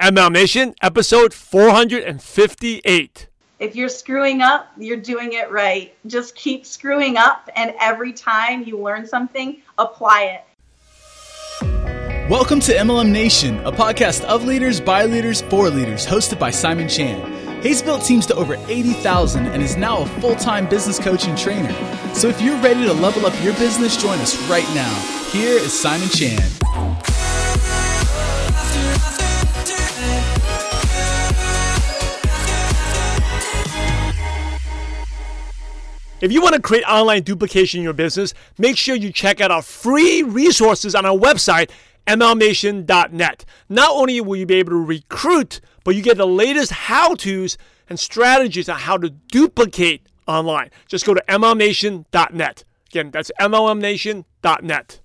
MLM Nation, episode 458. If you're screwing up, you're doing it right. Just keep screwing up, and every time you learn something, apply it. Welcome to MLM Nation, a podcast of leaders, by leaders, for leaders, hosted by Simon Chan. He's built teams to over 80,000 and is now a full-time business coach and trainer. So if you're ready to level up your business, join us right now. Here is Simon Chan. If you want to create online duplication in your business, make sure you check out our free resources on our website, MLMNation.net. Not only will you be able to recruit, but you get the latest how-tos and strategies on how to duplicate online. Just go to MLMNation.net. Again, that's MLMNation.net.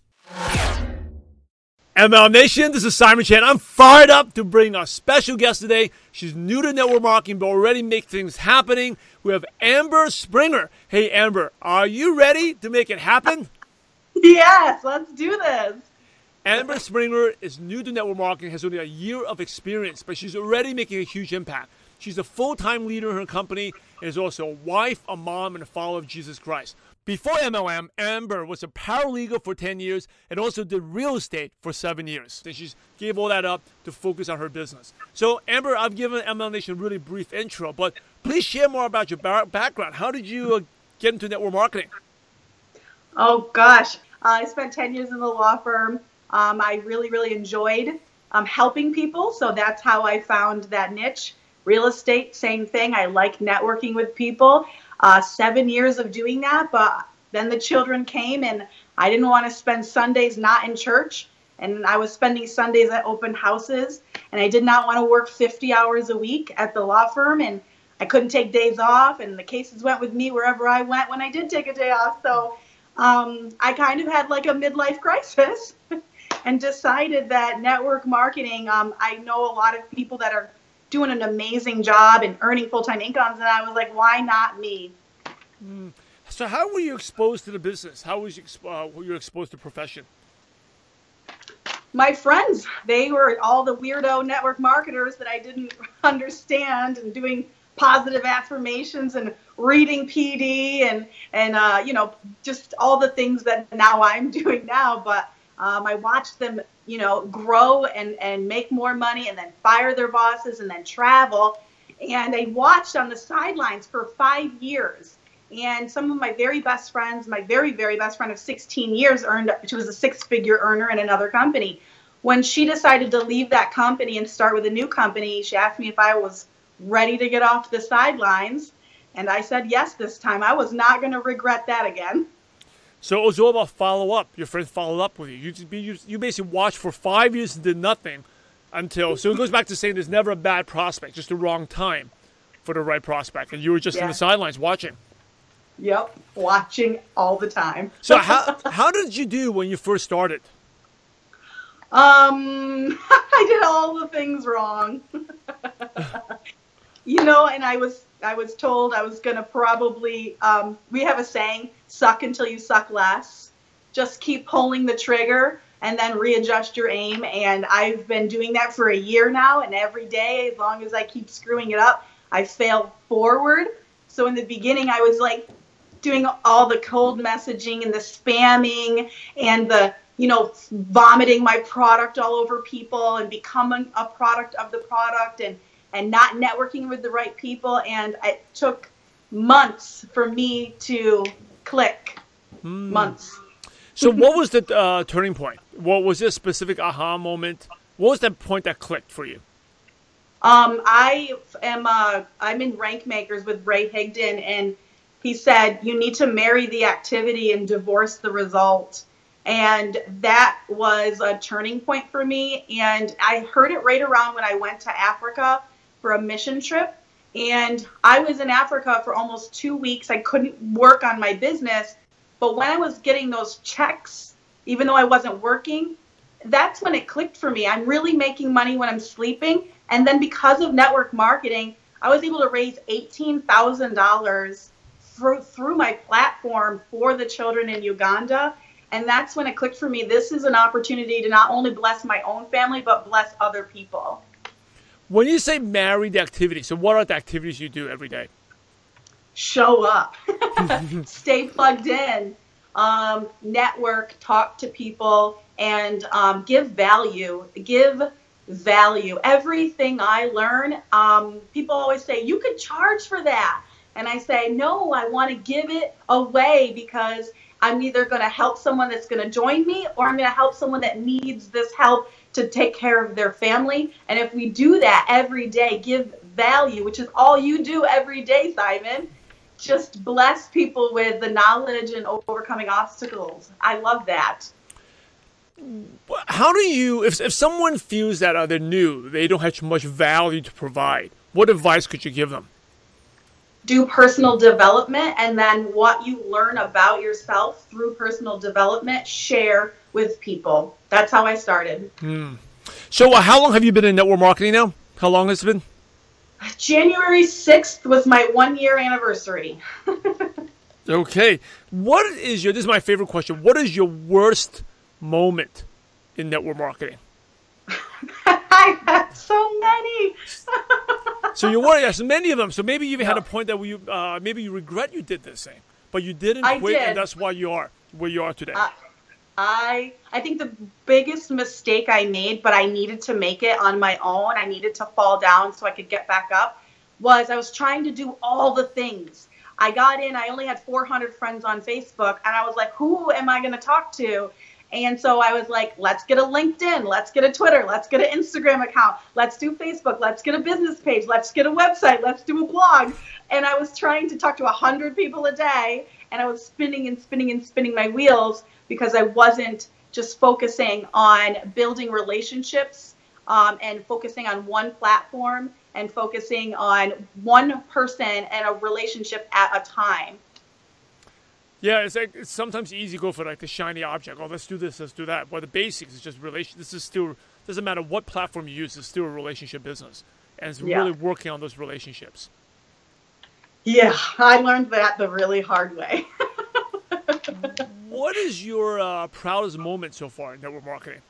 MLM Nation, this is Simon Chan. I'm fired up to bring our special guest today. She's new to network marketing, but already making things happening. We have Amber Springer. Hey, Amber, are you ready to make it happen? Yes, let's do this. Amber Springer is new to network marketing, has only a year of experience, but she's already making a huge impact. She's a full-time leader in her company and is also a wife, a mom, and a follower of Jesus Christ. Before MLM, Amber was a paralegal for 10 years and also did real estate for 7 years. Then she gave all that up to focus on her business. So, Amber, I've given MLM Nation a really brief intro, but please share more about your background. How did you get into network marketing? Oh, gosh. I spent 10 years in the law firm. I really enjoyed helping people, so that's how I found that niche. Real estate, same thing. I like networking with people. 7 years of doing that, but then the children came and I didn't want to spend Sundays not in church. And I was spending Sundays at open houses, and I did not want to work 50 hours a week at the law firm. And I couldn't take days off, and the cases went with me wherever I went when I did take a day off. So I kind of had like a midlife crisis and decided that network marketing, I know a lot of people that are doing an amazing job and earning full-time incomes. And I was like, why not me? So how were you exposed to the business? How was you were you exposed to profession? My friends, they were all the weirdo network marketers that I didn't understand and doing positive affirmations and reading PD and you know, just all the things that now I'm doing now. But I watched them, you know, grow and make more money and then fire their bosses and then travel. And I watched on the sidelines for 5 years. And some of my very best friends, my very best friend of 16 years earned, she was a six-figure earner in another company. When she decided to leave that company and start with a new company, she asked me if I was ready to get off the sidelines. And I said yes this time. I was not going to regret that again. So it was all about follow-up. Your friend followed up with you. You basically watched for 5 years and did nothing until... So it goes back to saying there's never a bad prospect, just the wrong time for the right prospect. And you were just on the sidelines watching. Yep, watching all the time. So how did you do when you first started? I did all the things wrong. You know, and I was told I was going to probably, we have a saying, suck until you suck less. Just keep pulling the trigger and then readjust your aim. And I've been doing that for a year now. And every day, as long as I keep screwing it up, I fail forward. So in the beginning, I was like doing all the cold messaging and the spamming and the, you know, vomiting my product all over people and becoming a product of the product and not networking with the right people. And it took months for me to click. Months. So what was the turning point? What was this specific aha moment? What was the point that clicked for you? I'm in Rank Makers with Ray Higdon, and he said, you need to marry the activity and divorce the result. And that was a turning point for me. And I heard it right around when I went to Africa for a mission trip, and I was in Africa for almost 2 weeks. I couldn't work on my business, but when I was getting those checks, even though I wasn't working, that's when it clicked for me. I'm really making money when I'm sleeping. And then because of network marketing, I was able to raise $18,000 through my platform for the children in Uganda. And that's when it clicked for me. This is an opportunity to not only bless my own family, but bless other people. When you say marry the activity, so what are the activities you do every day? Show up, stay plugged in, network, talk to people, and give value. Give value. Everything I learn, people always say, you could charge for that. And I say, no, I want to give it away because I'm either going to help someone that's going to join me or I'm going to help someone that needs this help to take care of their family. And if we do that every day, give value, which is all you do every day, Simon, just bless people with the knowledge and overcoming obstacles. I love that. How do you, if someone feels that they're new, they don't have much value to provide, what advice could you give them? Do personal development, and then what you learn about yourself through personal development, share with people. That's how I started. So how long have you been in network marketing now? How long has it been? January 6th was my 1-year anniversary. Okay. What is your, this is my favorite question, what is your worst moment in network marketing? I had so many. So you were, yes, many of them. So maybe you even had a point that you, maybe you regret you did this thing, but you didn't quit, and that's why you are where you are today. I think the biggest mistake I made, but I needed to make it on my own, I needed to fall down so I could get back up, was I was trying to do all the things. I got in, I only had 400 friends on Facebook, and I was like, who am I going to talk to? And so I was like, let's get a LinkedIn, let's get a Twitter, let's get an Instagram account, let's do Facebook, let's get a business page, let's get a website, let's do a blog. And I was trying to talk to 100 people a day, and I was spinning my wheels because I wasn't just focusing on building relationships and focusing on one platform and focusing on one person and a relationship at a time. Yeah, it's like it's sometimes easy to go for like the shiny object. Oh, let's do this, let's do that. But the basics is just relation. This is still, doesn't matter what platform you use, it's still a relationship business, and it's really working on those relationships. Yeah, I learned that the really hard way. What is your proudest moment so far in network marketing?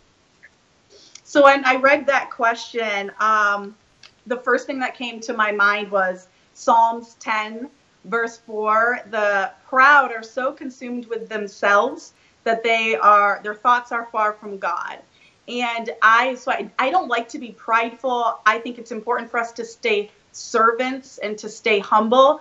So when I read that question, the first thing that came to my mind was Psalms 10. Verse 4, the proud are so consumed with themselves that they are, their thoughts are far from God. And I don't like to be prideful. I think it's important for us to stay servants and to stay humble.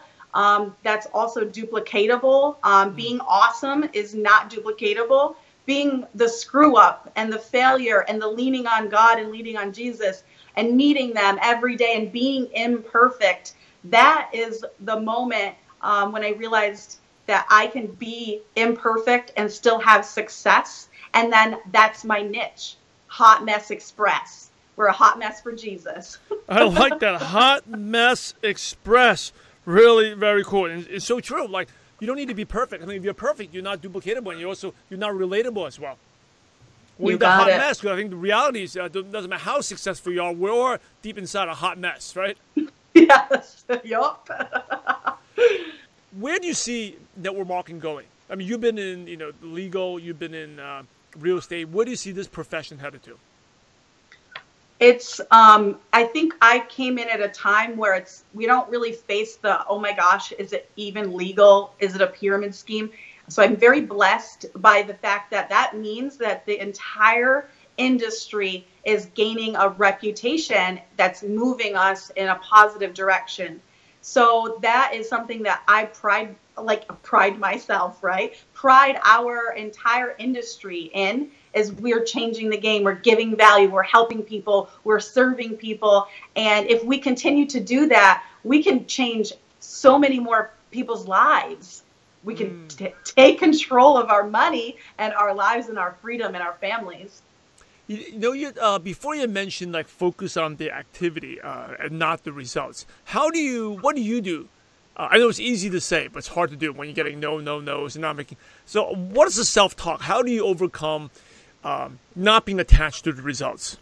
That's also duplicatable. Being awesome is not duplicatable. Being the screw up and the failure and the leaning on God and leaning on Jesus and needing them every day and being imperfect, that is the moment when I realized that I can be imperfect and still have success. And then that's my niche, Hot Mess Express. We're a hot mess for Jesus. I like that. Hot Mess Express. Really, very cool. And it's so true. Like, you don't need to be perfect. I mean, if you're perfect, you're not duplicatable. And you're not relatable as well. We're the hot mess. I think the reality is it doesn't matter how successful you are, we're all deep inside a hot mess, right? Yes. Yup. Where do you see network marketing going? I mean, you've been in, legal. You've been in real estate. Where do you see this profession headed to? It's. I think I came in at a time where we don't really face the, oh my gosh, is it even legal? Is it a pyramid scheme? So I'm very blessed by the fact that means that the entire industry is gaining a reputation that's moving us in a positive direction. So that is something that I pride myself, right? Pride our entire industry in is we're changing the game. We're giving value. We're helping people. We're serving people. And if we continue to do that, we can change so many more people's lives. We can take control of our money and our lives and our freedom and our families. Before you mentioned like focus on the activity and not the results, what do you do? I know it's easy to say, but it's hard to do when you're getting no's and not making. So what is the self-talk? How do you overcome not being attached to the results?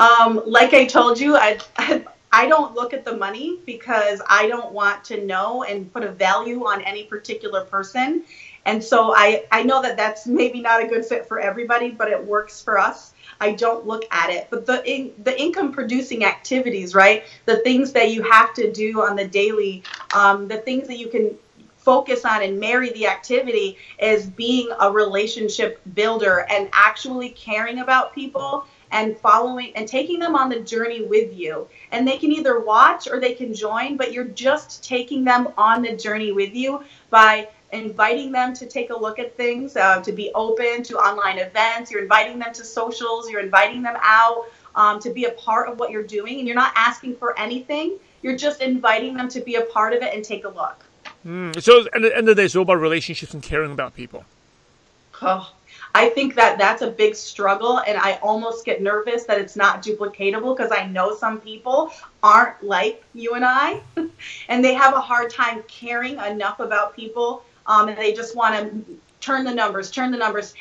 Like I told you, I don't look at the money because I don't want to know and put a value on any particular person. And so I know that's maybe not a good fit for everybody, but it works for us. I don't look at it. But the income producing activities, right? The things that you have to do on the daily, the things that you can focus on and marry the activity as being a relationship builder and actually caring about people and following and taking them on the journey with you. And they can either watch or they can join, but you're just taking them on the journey with you by inviting them to take a look at things, to be open to online events. You're inviting them to socials. You're inviting them out to be a part of what you're doing. And you're not asking for anything. You're just inviting them to be a part of it and take a look. So at the end of the day, it's all about relationships and caring about people. Oh, I think that's a big struggle, and I almost get nervous that it's not duplicatable because I know some people aren't like you and I, and they have a hard time caring enough about people, and they just want to turn the numbers.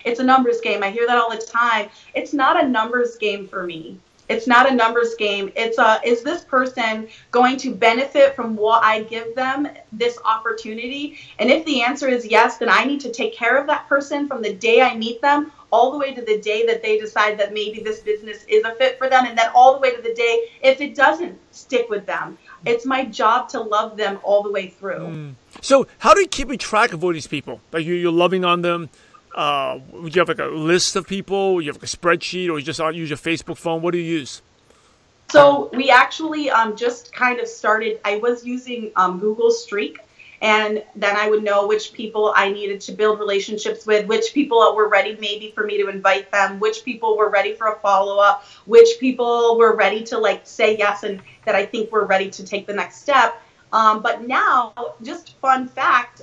It's a numbers game. I hear that all the time. It's not a numbers game for me. It's not a numbers game. It's is this person going to benefit from what I give them, this opportunity? And if the answer is yes, then I need to take care of that person from the day I meet them all the way to the day that they decide that maybe this business is a fit for them, and then all the way to the day if it doesn't stick with them. It's my job to love them all the way through. So how do you keep track of all these people? Like you're loving on them? Do you have like a list of people? Do you have like a spreadsheet, or you just use your Facebook phone? What do you use? So we actually just kind of started. I was using Google Streak, and then I would know which people I needed to build relationships with, which people were ready maybe for me to invite them, which people were ready for a follow-up, which people were ready to like say yes and that I think were ready to take the next step. But now, just fun fact,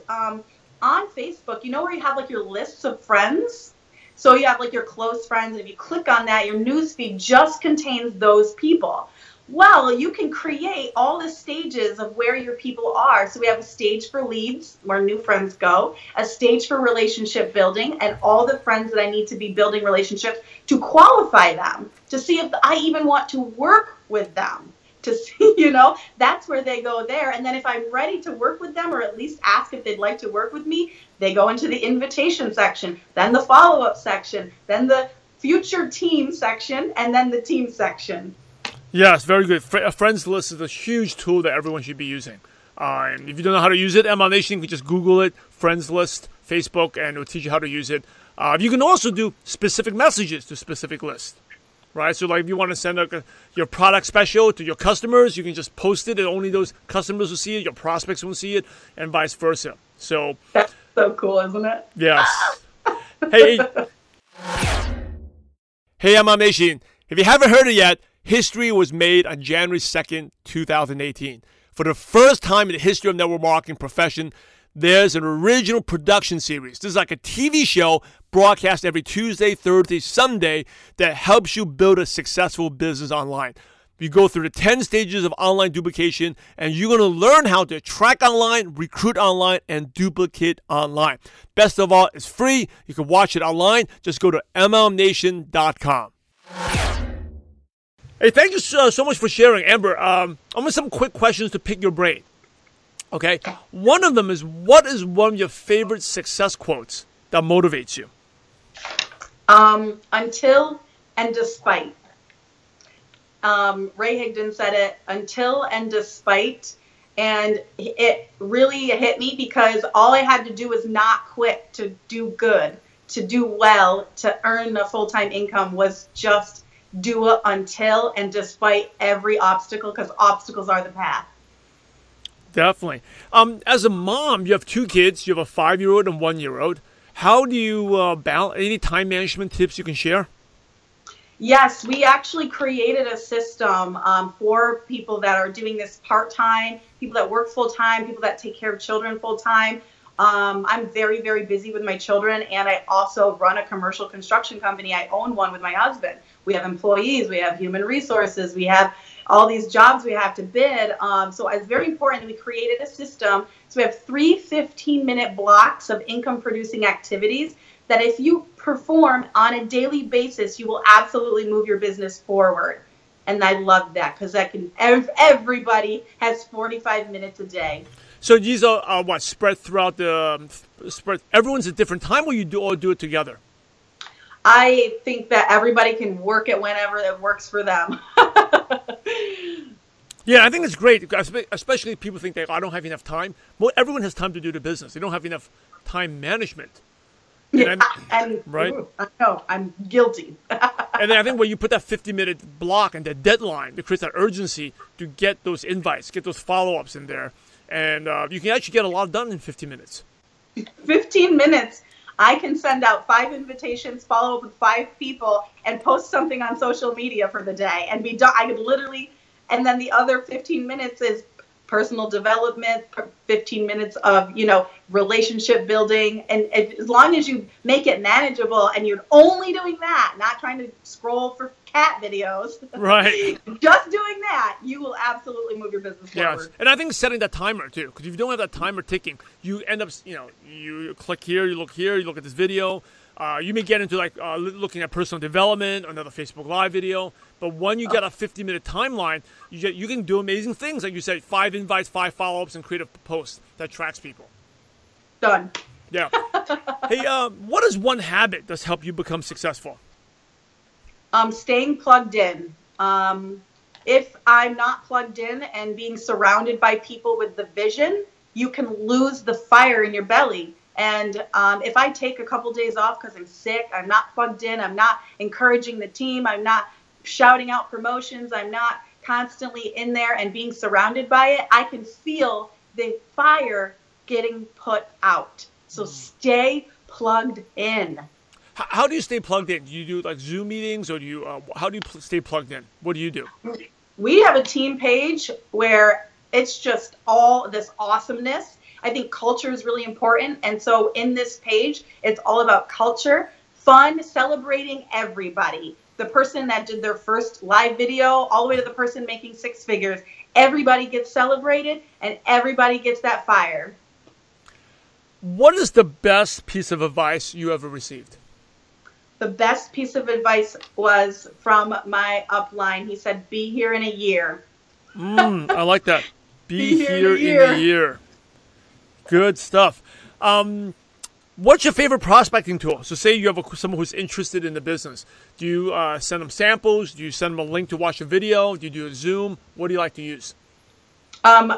on Facebook, you know where you have like your lists of friends? So you have like your close friends, and if you click on that, your newsfeed just contains those people. Well, you can create all the stages of where your people are. So we have a stage for leads, where new friends go, a stage for relationship building, and all the friends that I need to be building relationships to qualify them, to see if I even want to work with them. To see, you know, that's where they go there. And then if I'm ready to work with them, or at least ask if they'd like to work with me, they go into the invitation section, then the follow-up section, then the future team section, and then the team section. Yes, very good. A friends list is a huge tool that everyone should be using. And if you don't know how to use it, MLM Nation, you can just Google it, friends list, Facebook, and it'll teach you how to use it. You can also do specific messages to specific lists. Right, so like if you want to send your product special to your customers, you can just post it, and only those customers will see it. Your prospects won't see it, and vice versa. So that's so cool, isn't it? Yes. Hey, MLM Nation! If you haven't heard it yet, history was made on January 2nd, 2018. For the first time in the history of network marketing profession, there's an original production series. This is like a TV show broadcast every Tuesday, Thursday, Sunday that helps you build a successful business online. You go through the 10 stages of online duplication, and you're going to learn how to attract online, recruit online, and duplicate online. Best of all, it's free. You can watch it online. Just go to MLMNation.com. Hey, thank you so much for sharing, Amber. I'm going to some quick questions to pick your brain. Okay, one of them is, what is one of your favorite success quotes that motivates you? Until and despite. Ray Higdon said it, until and despite. And it really hit me because all I had to do was not quit to do good, to do well, to earn a full-time income, was just do it until and despite every obstacle, because obstacles are the path. Definitely. As a mom, you have two kids. You have a 5-year-old and 1-year-old. How do you balance? Any time management tips you can share? Yes, we actually created a system for people that are doing this part-time, people that work full-time, people that take care of children full-time. I'm very, very busy with my children, and I also run a commercial construction company. I own one with my husband. We have employees. We have human resources. We have all these jobs we have to bid. So it's very important that we created a system. So we have 3 15-minute blocks of income-producing activities that if you perform on a daily basis, you will absolutely move your business forward. And I love that because everybody has 45 minutes a day. So these are spread throughout the spread. Everyone's at different time, or you do all do it together? I think that everybody can work it whenever it works for them. Yeah, I think it's great, especially if people think that, oh, I don't have enough time. Well, everyone has time to do the business. They don't have enough time management. And right? I know, I'm guilty. And then I think when you put that 50-minute block and that deadline to create that urgency to get those invites, get those follow-ups in there, and you can actually get a lot done in 15 minutes. 15 minutes. I can send out 5 invitations, follow up with 5 people, and post something on social media for the day and be done. I could literally, and then the other 15 minutes is personal development, 15 minutes of, relationship building. And as long as you make it manageable and you're only doing that, not trying to scroll for cat videos, right? Just doing that, you will absolutely move your business forward. Yes. And I think setting that timer too, because if you don't have that timer ticking, you end up, you click here, you look at this video. You may get into looking at personal development, another Facebook Live video. But when you get a 50-minute timeline, you can do amazing things. Like you said, 5 invites, 5 follow-ups, and create a post that attracts people. Done. Yeah. Hey, what is one habit that's helped you become successful? Staying plugged in. If I'm not plugged in and being surrounded by people with the vision, you can lose the fire in your belly. And if I take a couple days off because I'm sick, I'm not plugged in, I'm not encouraging the team, I'm not shouting out promotions, I'm not constantly in there and being surrounded by it, I can feel the fire getting put out. So stay plugged in. How do you stay plugged in? Do you do Zoom meetings, or do you? How do you stay plugged in? What do you do? We have a team page where it's just all this awesomeness. I think culture is really important. And so in this page, it's all about culture, fun, celebrating everybody. The person that did their first live video, all the way to the person making 6 figures. Everybody gets celebrated and everybody gets that fire. What is the best piece of advice you ever received? The best piece of advice was from my upline. He said, be here in a year. I like that. Be here in a year. Good stuff. What's your favorite prospecting tool? So say you have someone who's interested in the business. Do you send them samples? Do you send them a link to watch a video? Do you do a Zoom? What do you like to use?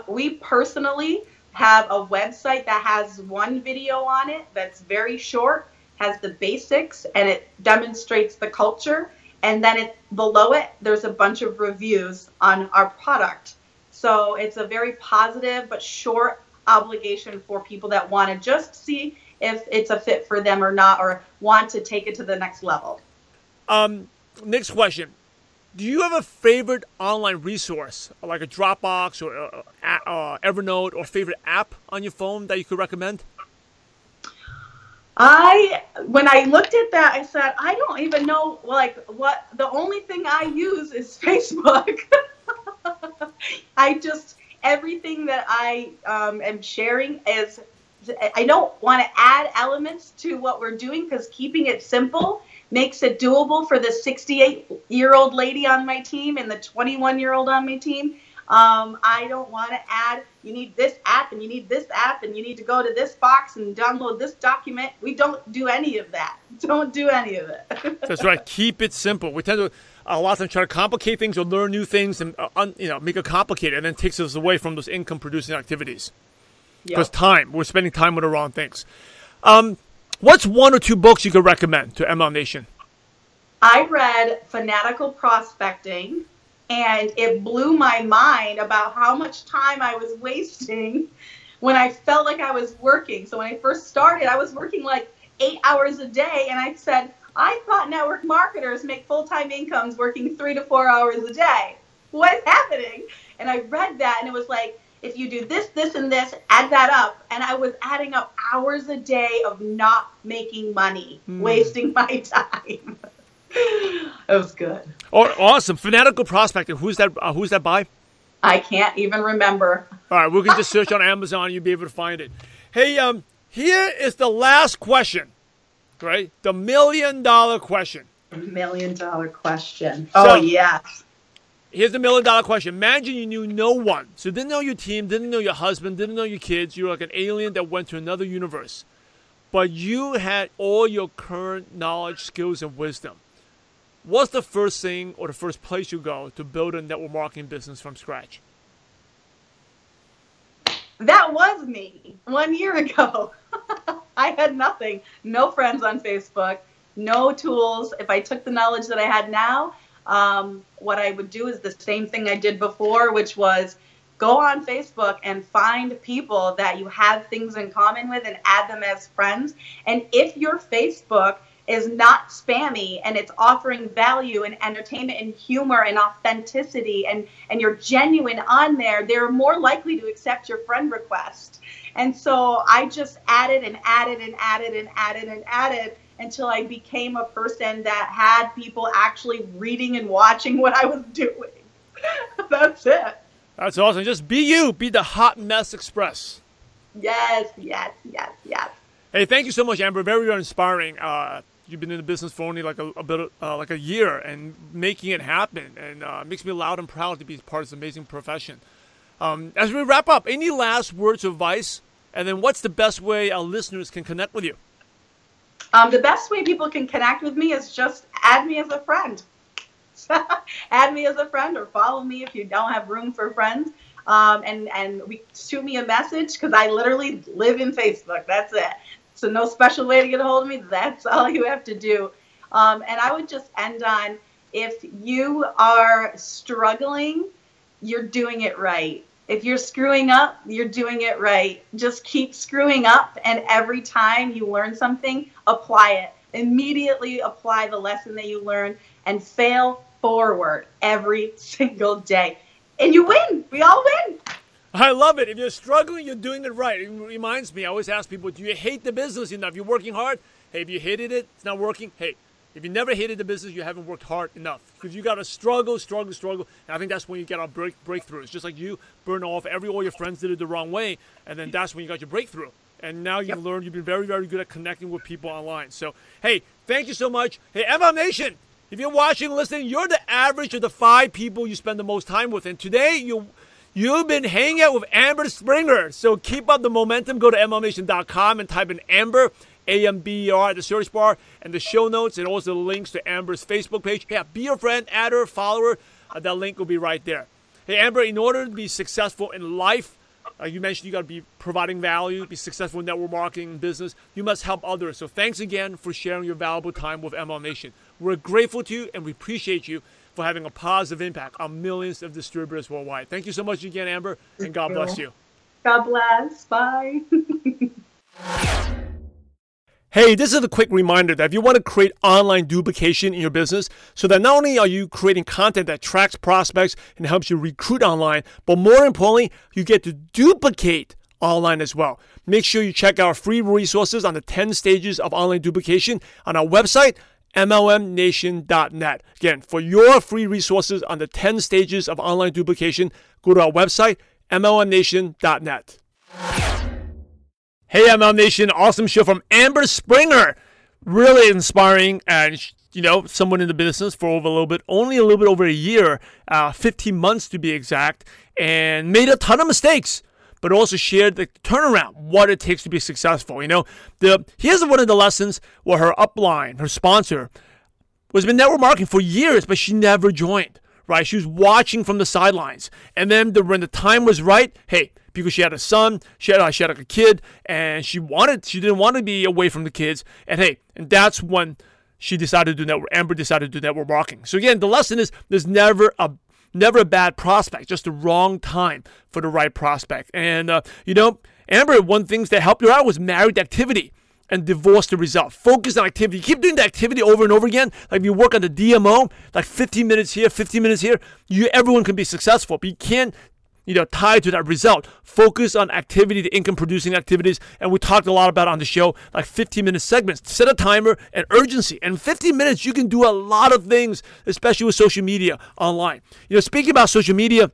We personally have a website that has 1 video on it that's very short, has the basics, and it demonstrates the culture. And then below it, there's a bunch of reviews on our product. So it's a very positive but short obligation for people that want to just see if it's a fit for them or not, or want to take it to the next level. Next question. Do you have a favorite online resource, like a Dropbox or Evernote, or favorite app on your phone that you could recommend? When I looked at that, I said, I don't even know, what the only thing I use is Facebook. Everything that I am sharing is, I don't want to add elements to what we're doing, because keeping it simple makes it doable for the 68-year-old lady on my team and the 21-year-old on my team. I don't want to add, you need this app and you need this app and you need to go to this box and download this document. We don't do any of that. Don't do any of it. That's right. Keep it simple. We tend to a lot of times try to complicate things or learn new things and make it complicated, and then takes us away from those income producing activities. Because time, we're spending time with the wrong things. What's 1 or 2 books you could recommend to MLM Nation? I read Fanatical Prospecting, and it blew my mind about how much time I was wasting when I felt like I was working. So when I first started, I was working 8 hours a day. And I said, I thought network marketers make full-time incomes working 3 to 4 hours a day. What's happening? And I read that, and it was like, if you do this, this, and this, add that up. And I was adding up hours a day of not making money, wasting my time. That was good. Oh, awesome. Fanatical Prospecting. Who's that by? I can't even remember. All right. We can just search on Amazon. You'll be able to find it. Hey, here is the last question, right? The $1 million question. $1 million question. Oh, yes. Here's the $1 million question. Imagine you knew no one. So didn't know your team, didn't know your husband, didn't know your kids. You were like an alien that went to another universe. but you had all your current knowledge, skills, and wisdom. What's the first thing or the first place you go to build a network marketing business from scratch? That was me 1 year ago. I had nothing, no friends on Facebook, no tools. If I took the knowledge that I had now, what I would do is the same thing I did before, which was go on Facebook and find people that you have things in common with and add them as friends. And if your Facebook is not spammy and it's offering value and entertainment and humor and authenticity and you're genuine on there, they're more likely to accept your friend request. And so I just added and added and added and added and added until I became a person that had people actually reading and watching what I was doing. That's it. That's awesome. Just be you. Be the Hot Mess Express. Yes, yes, yes, yes. Hey, thank you so much, Amber. Very, very inspiring. You've been in the business for only like a year and making it happen. And it makes me loud and proud to be part of this amazing profession. As we wrap up, any last words of advice? And then what's the best way our listeners can connect with you? The best way people can connect with me is just add me as a friend. Add me as a friend or follow me if you don't have room for friends. And shoot me a message because I literally live in Facebook. That's it. So no special way to get a hold of me. That's all you have to do. And I would just end on, if you are struggling, you're doing it right. If you're screwing up, you're doing it right. Just keep screwing up. And every time you learn something, apply it. Immediately apply the lesson that you learned and fail forward every single day. And you win. We all win. I love it. If you're struggling, you're doing it right. It reminds me, I always ask people, do you hate the business enough? You're working hard. Hey, if you hated it, it's not working. Hey, if you never hated the business, you haven't worked hard enough. Because you got to struggle. And I think that's when you get our breakthroughs. Just like you burn off all your friends did it the wrong way. And then that's when you got your breakthrough. And now you've learned you've been very, very good at connecting with people online. So, hey, thank you so much. Hey, MLM Nation, if you're watching, listening, you're the average of the 5 people you spend the most time with. And today, you've been hanging out with Amber Springer. So keep up the momentum. Go to MLMNation.com and type in Amber, A-M-B-E-R, at the search bar, and the show notes and also the links to Amber's Facebook page. Yeah, be your friend, add her, follow her. That link will be right there. Hey, Amber, in order to be successful in life, you mentioned you got to be providing value, be successful in network marketing business. You must help others. So thanks again for sharing your valuable time with MLM Nation. We're grateful to you, and we appreciate you for having a positive impact on millions of distributors worldwide. Thank you so much again, Amber, and God bless you. God bless. Bye. Hey, this is a quick reminder that if you want to create online duplication in your business so that not only are you creating content that tracks prospects and helps you recruit online, but more importantly, you get to duplicate online as well. Make sure you check our free resources on the 10 stages of online duplication on our website, MLMNation.net. Again, for your free resources on the 10 stages of online duplication, go to our website, MLMNation.net. Hey, MLM Nation, awesome show from Amber Springer. Really inspiring and, someone in the business for only a little bit over a year, 15 months to be exact, and made a ton of mistakes, but also shared the turnaround, what it takes to be successful. Here's one of the lessons where her upline, her sponsor, was been network marketing for years, but she never joined, right? She was watching from the sidelines. And then when the time was right, because she had a son, she had like a kid, and she didn't want to be away from the kids. And that's when Amber decided to do network marketing. So again, the lesson is there's never a bad prospect, just the wrong time for the right prospect. And Amber, one of the things that helped her out was married activity and divorce the result. Focus on activity. You keep doing the activity over and over again. Like if you work on the DMO, like 15 minutes here, 15 minutes here, everyone can be successful, but you can't tied to that result. Focus on activity, the income-producing activities, and we talked a lot about on the show, like 15-minute segments. Set a timer and urgency. And in 15 minutes, you can do a lot of things, especially with social media online. Speaking about social media,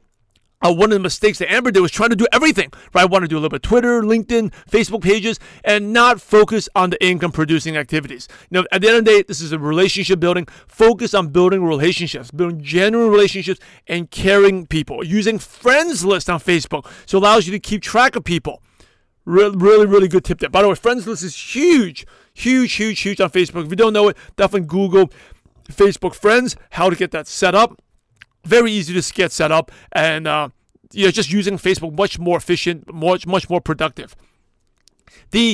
one of the mistakes that Amber did was trying to do everything, right? I want to do a little bit of Twitter, LinkedIn, Facebook pages, and not focus on the income-producing activities. At the end of the day, this is a relationship building. Focus on building relationships, building genuine relationships, and caring people. Using friends list on Facebook, so it allows you to keep track of people. Really good tip there. By the way, friends list is huge on Facebook. If you don't know it, definitely Google Facebook friends, how to get that set up. Very easy to get set up, and just using Facebook much more efficient, much more productive. When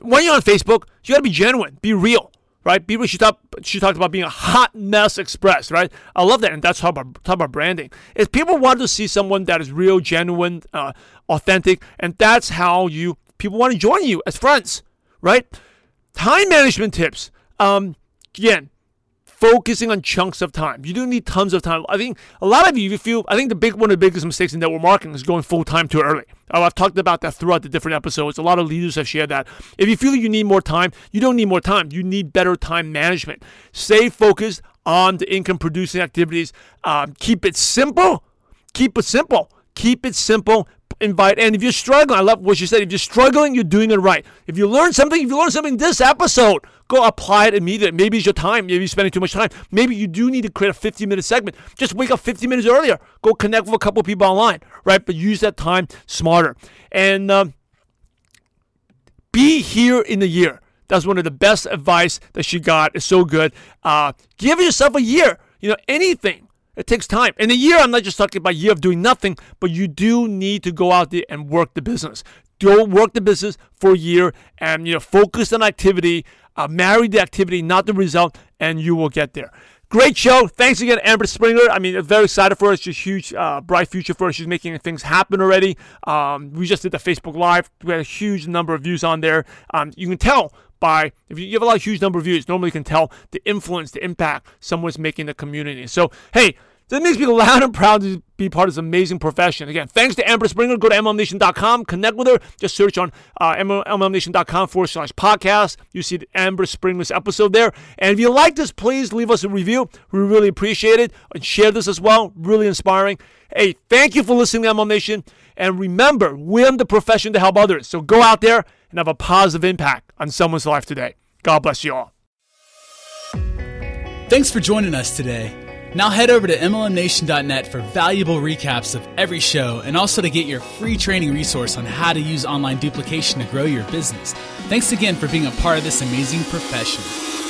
you're on Facebook, you got to be genuine, be real, right? She talked about being a hot mess express, right? I love that, and that's talk about branding. If people want to see someone that is real, genuine, authentic, and that's how people want to join you as friends, right? Time management tips. Again, focusing on chunks of time. You don't need tons of time. I think a lot of you feel, one of the biggest mistakes in network marketing is going full time too early. I've talked about that throughout the different episodes. A lot of leaders have shared that. If you feel you need more time, you don't need more time. You need better time management. Stay focused on the income producing activities. Keep it simple. Invite. And if you're struggling, I love what you said. If you're struggling, you're doing it right. If you learn something this episode, go apply it immediately. Maybe it's your time. Maybe you're spending too much time. Maybe you do need to create a 50-minute segment. Just wake up 50 minutes earlier. Go connect with a couple of people online, right? But use that time smarter. And be here in the year. That's one of the best advice that she got. It's so good. Give yourself a year. Anything. It takes time. In a year, I'm not just talking about a year of doing nothing, but you do need to go out there and work the business. Go work the business for a year and focus on activity, marry the activity, not the result, and you will get there. Great show. Thanks again, Amber Springer. Very excited for her. She's a huge, bright future for her. She's making things happen already. We just did the Facebook Live. We had a huge number of views on there. You can tell if you have a lot of huge number of views, normally you can tell the influence, the impact someone's making in the community. So, hey, that makes me loud and proud to be part of this amazing profession. Again, thanks to Amber Springer. Go to MLMNation.com. Connect with her. Just search on MLMNation.com /podcast. You see the Amber Springer's episode there. And if you like this, please leave us a review. We really appreciate it. And share this as well. Really inspiring. Hey, thank you for listening to MLM Nation. And remember, we're in the profession to help others. So go out there and have a positive impact on someone's life today. God bless you all. Thanks for joining us today. Now head over to MLMNation.net for valuable recaps of every show and also to get your free training resource on how to use online duplication to grow your business. Thanks again for being a part of this amazing profession.